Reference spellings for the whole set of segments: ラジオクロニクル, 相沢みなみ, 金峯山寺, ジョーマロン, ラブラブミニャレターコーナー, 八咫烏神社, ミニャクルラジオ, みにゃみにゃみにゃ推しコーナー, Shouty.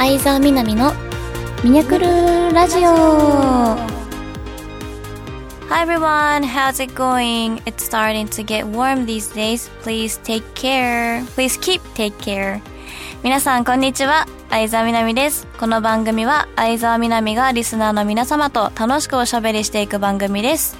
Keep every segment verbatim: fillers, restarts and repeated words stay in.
相沢みなみのミニャクルラジオ。Hi everyone, how's it going? It's starting to get warm these days. Please take care. Please keep take care. 皆さんこんにちは、相沢みなみです。この番組は相沢みなみがリスナーの皆様と楽しくおしゃべりしていく番組です。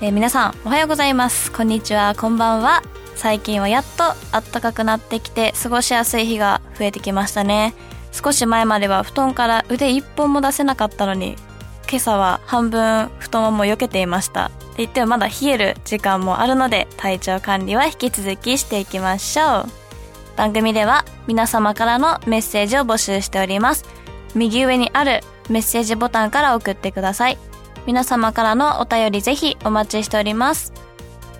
えー、皆さんおはようございます。こんにちは、こんばんは。最近はやっと暖かくなってきて過ごしやすい日が増えてきましたね。少し前までは布団から腕一本も出せなかったのに、今朝は半分布団をもう避けていました。って言ってもまだ冷える時間もあるので、体調管理は引き続きしていきましょう。番組では皆様からのメッセージを募集しております。右上にあるメッセージボタンから送ってください。皆様からのお便りぜひお待ちしております。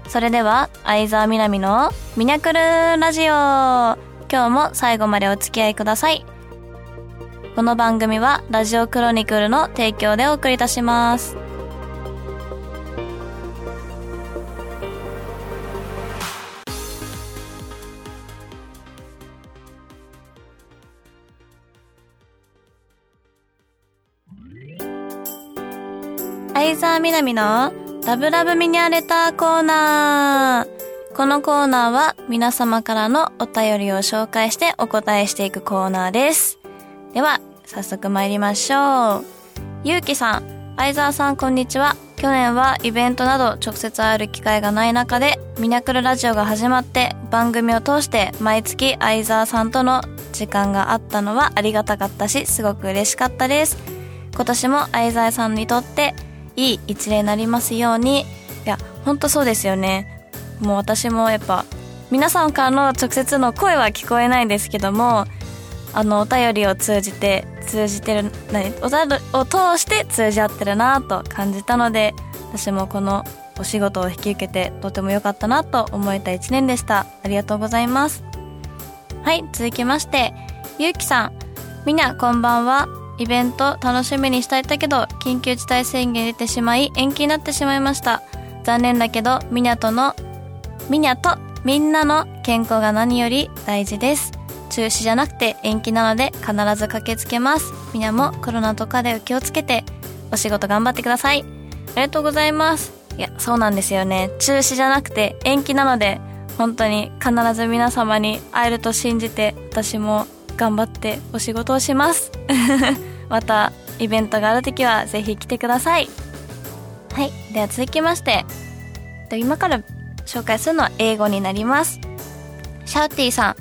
それでは相沢みなみのミニャクルラジオ。今日も最後までお付き合いください。この番組はラジオクロニクルの提供でお送りいたします。相沢みなみのラブラブミニャレターコーナー。このコーナーは皆様からのお便りを紹介してお答えしていくコーナーです。では早速参りましょう。ゆうきさん、相沢さん、こんにちは。去年はイベントなど直接会える機会がない中でミニャクルラジオが始まって、番組を通して毎月相沢さんとの時間があったのはありがたかったし、すごく嬉しかったです。今年も相沢さんにとっていい一例になりますように。いや、ほんとそうですよね。もう私もやっぱ皆さんからの直接の声は聞こえないんですけども、あのお便りを通じて通じてる何お便りを通して通じ合ってるなと感じたので、私もこのお仕事を引き受けてとても良かったなと思えた一年でした。ありがとうございます。はい、続きまして、ゆうきさん、みなこんばんは。イベント楽しみにしていたけど緊急事態宣言出てしまい延期になってしまいました。残念だけどみなとのみなとみんなの健康が何より大事です。中止じゃなくて延期なので必ず駆けつけます。みんなもコロナとかで気をつけてお仕事頑張ってください。ありがとうございます。いや、そうなんですよね。中止じゃなくて延期なので、本当に必ず皆様に会えると信じて、私も頑張ってお仕事をしますまたイベントがあるときはぜひ来てください。はい、では続きまして、今から紹介するのは英語になります。Shoutyさん、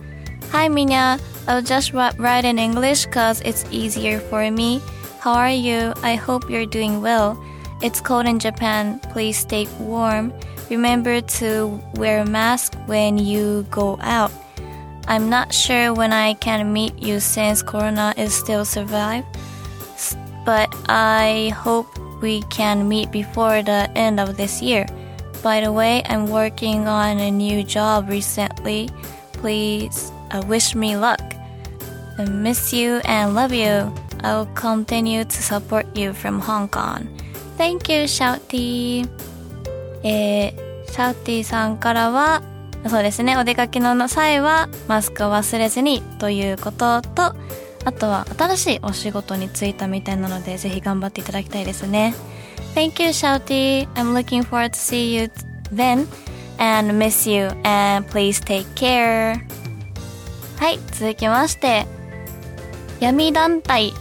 Hi Minya, I'll just write in English cause it's easier for me. How are you? I hope you're doing well. It's cold in Japan. Please stay warm. Remember to wear a mask when you go out. I'm not sure when I can meet you since Corona is still survived. But I hope we can meet before the end of this year. By the way, I'm working on a new job recently. Please...Uh, wish me luck. I miss you and love you. I'll continue to support you from Hong Kong. Thank you, Shouty. えー、Shouty さんからは、そうですね、お出かけの際はマスクを忘れずにということと、あとは新しいお仕事に就いたみたいなので、ぜひ頑張っていただきたいですね。Thank you, Shouty. I'm looking forward to see you then and miss you and please take care.はい、続きまして、闇団体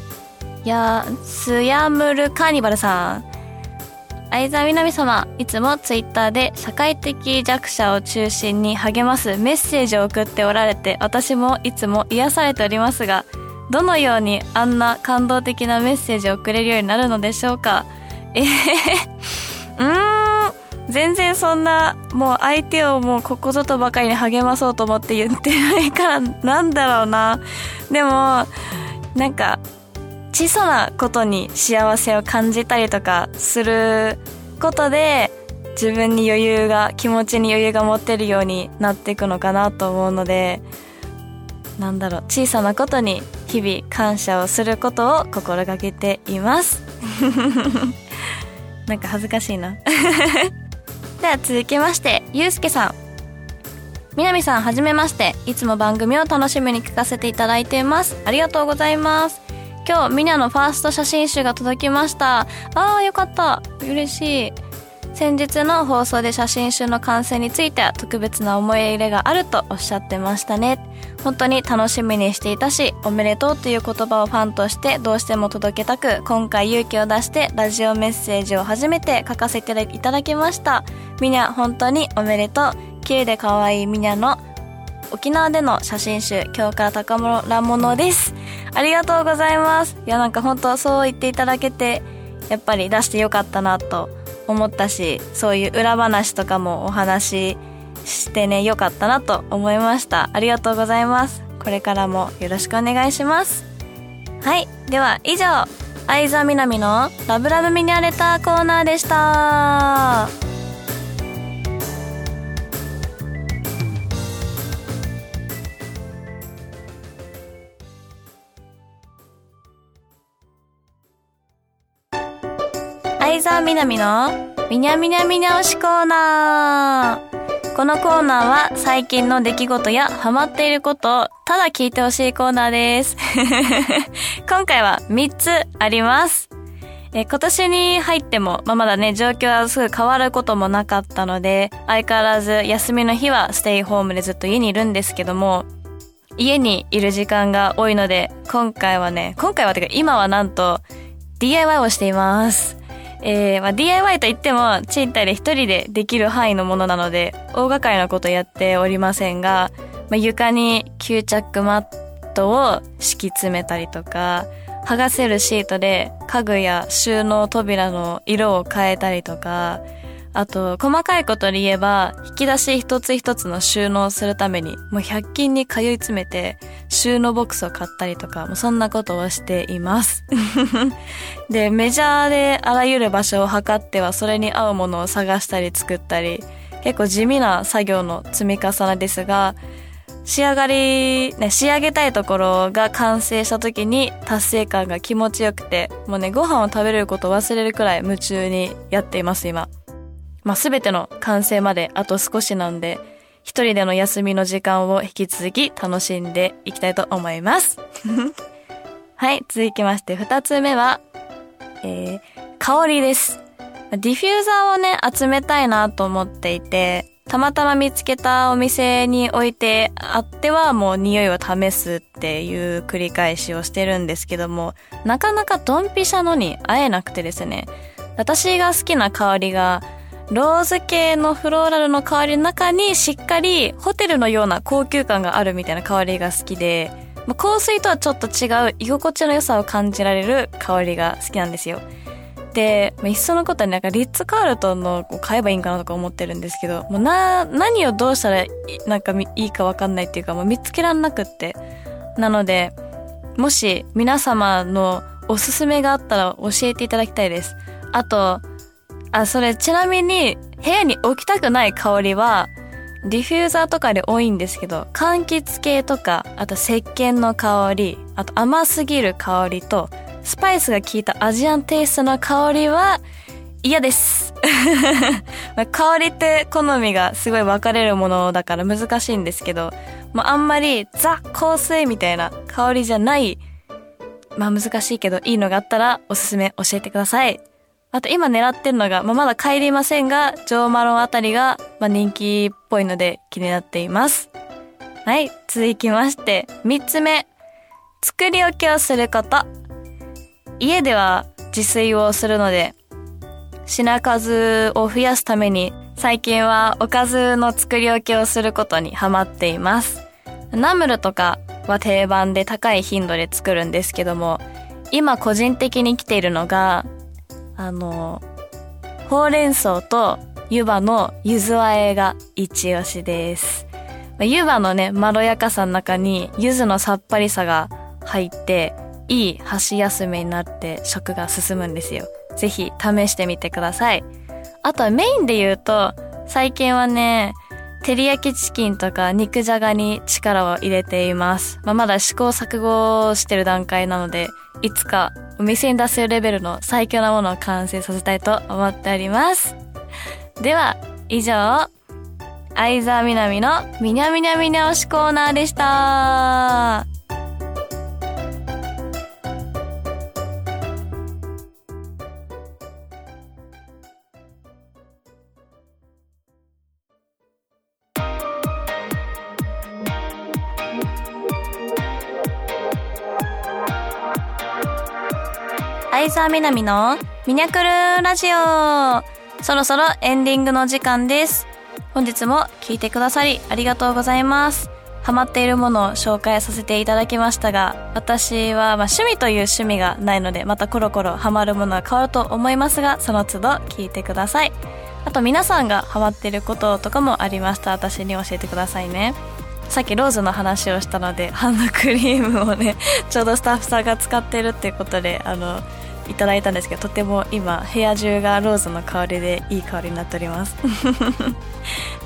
やスヤムルカーニバルさん、相沢みなみ様、いつもツイッターで社会的弱者を中心に励ますメッセージを送っておられて、私もいつも癒されておりますが、どのようにあんな感動的なメッセージを送れるようになるのでしょうか。えへへ、うーん、全然そんな、もう相手をもうここぞとばかりに励まそうと思って言ってないから、なんだろうな。でも、なんか、小さなことに幸せを感じたりとかすることで、自分に余裕が、気持ちに余裕が持てるようになっていくのかなと思うので、なんだろう、小さなことに日々感謝をすることを心がけています。なんか恥ずかしいな。では続きまして、ゆうすけさん、南さん、はじめまして。いつも番組を楽しみに聞かせていただいています。ありがとうございます。今日みなのファースト写真集が届きました。あー、よかった、嬉しい。先日の放送で写真集の完成については特別な思い入れがあるとおっしゃってましたね。本当に楽しみにしていたし、おめでとうという言葉をファンとしてどうしても届けたく、今回勇気を出してラジオメッセージを初めて書かせていただきました。みな、本当におめでとう。綺麗で可愛いみなの沖縄での写真集、今日から宝物です。ありがとうございます。いや、なんか本当そう言っていただけて、やっぱり出してよかったなと思ったし、そういう裏話とかもお話ししてね、よかったなと思いました。ありがとうございます。これからもよろしくお願いします。はい、では以上、相沢みなみのラブラブミニアレターコーナーでした。相沢みなみのみにゃみにゃみにゃ推しコーナー。このコーナーは最近の出来事やハマっていることをただ聞いてほしいコーナーです今回はみっつあります。え今年に入っても、まあ、まだね、状況はすぐ変わることもなかったので、相変わらず休みの日はステイホームでずっと家にいるんですけども、家にいる時間が多いので、今回はね今回はてか今はなんと ディーアイワイ をしています。えーまあ、ディーアイワイ といっても賃貸で一人でできる範囲のものなので大掛かりなことやっておりませんが、まあ、床に吸着マットを敷き詰めたりとか、剥がせるシートで家具や収納扉の色を変えたりとか、あと細かいことで言えば引き出し一つ一つの収納するためにもうひゃく均に通い詰めて収納ボックスを買ったりとか、もうそんなことをしていますで、メジャーであらゆる場所を測ってはそれに合うものを探したり作ったり、結構地味な作業の積み重ねですが、仕上がり、ね、仕上げたいところが完成した時に達成感が気持ちよくて、もうねご飯を食べることを忘れるくらい夢中にやっています今。まあ、全ての完成まであと少しなので、一人での休みの時間を引き続き楽しんでいきたいと思いますはい、続きまして二つ目は、えー、香りです。ディフューザーをね集めたいなと思っていて、たまたま見つけたお店に置いてあってはもう匂いを試すっていう繰り返しをしてるんですけども、なかなかドンピシャのに会えなくてですね、私が好きな香りがローズ系のフローラルの香りの中にしっかりホテルのような高級感があるみたいな香りが好きで、まあ、香水とはちょっと違う居心地の良さを感じられる香りが好きなんですよ。で、まあ、いっそのことはなんかリッツカールトンのを買えばいいんかなとか思ってるんですけど、もうな何をどうしたらなんかいいかわかんないっていうか、もう見つけらんなくって、なのでもし皆様のおすすめがあったら教えていただきたいです。あとあ、それちなみに部屋に置きたくない香りはディフューザーとかで多いんですけど、柑橘系とか、あと石鹸の香り、あと甘すぎる香りとスパイスが効いたアジアンテイストの香りは嫌です香りって好みがすごい分かれるものだから難しいんですけど、もうあんまりザ香水みたいな香りじゃない、まあ難しいけどいいのがあったらおすすめ教えてください。あと今狙ってるのが、まあ、まだ帰りませんが、ジョーマロンあたりが、まあ、人気っぽいので気になっています。はい、続きまして、三つ目。作り置きをすること。家では自炊をするので、品数を増やすために、最近はおかずの作り置きをすることにハマっています。ナムルとかは定番で高い頻度で作るんですけども、今個人的に来ているのが、あのほうれん草と湯葉の柚子和えが一押しです。湯葉のねまろやかさの中に柚子のさっぱりさが入って、いい箸休めになって食が進むんですよ。ぜひ試してみてください。あとはメインで言うと、最近はね照り焼きチキンとか肉じゃがに力を入れています。まあ、まだ試行錯誤してる段階なので、いつかお店に出せるレベルの最強なものを完成させたいと思っております。では以上、相沢みなみのみにゃみにゃみにゃ推しコーナーでした。相沢みなみのミニャクルラジオ、そろそろエンディングの時間です。本日も聞いてくださりありがとうございます。ハマっているものを紹介させていただきましたが、私はまあ趣味という趣味がないので、またコロコロハマるものは変わると思いますが、その都度聞いてください。あと皆さんがハマっていることとかもありましたら私に教えてくださいね。さっきローズの話をしたので、ハンドクリームをねちょうどスタッフさんが使ってるっていうことであのいただいたんですけど、とても今部屋中がローズの香りでいい香りになっております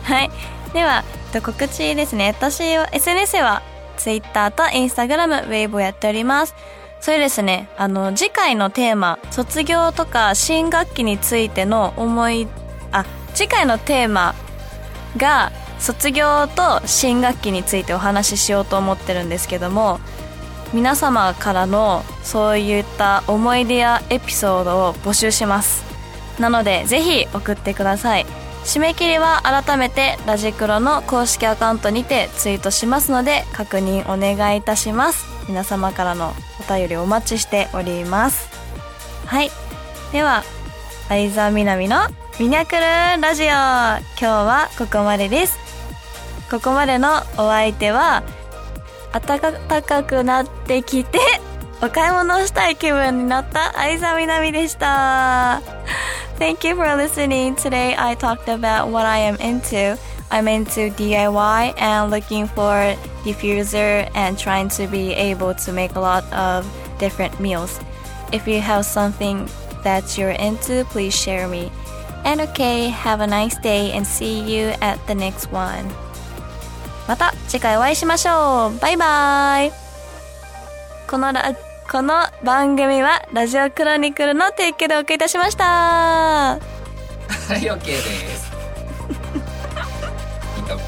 はい、では告知ですね。私は エスエヌエス は Twitter と Instagram、 Weibo やっております。それですね、あの次回のテーマ、卒業とか新学期についての思いあ次回のテーマが卒業と新学期についてお話ししようと思ってるんですけども、皆様からのそういった思い出やエピソードを募集します。なのでぜひ送ってください。締め切りは改めてラジクロの公式アカウントにてツイートしますので、確認お願いいたします。皆様からのお便りお待ちしております。はい、では相沢みなみのミニャクルラジオ、今日はここまでです。ここまでのお相手は、暖かくなってきてお買い物をしたい気分になった相沢みなみでした。 Thank you for listening. Today I talked about what I am into. I'm into ディーアイワイ and looking for diffuser and trying to be able to make a lot of different meals. If you have something that you're into, please share me. And okay, have a nice day and see you at the next one.また次回お会いしましょう。バイバイ。このラ、この番組はラジオクロニクルの提供でお送りいたしました。はい、OK ですいいかも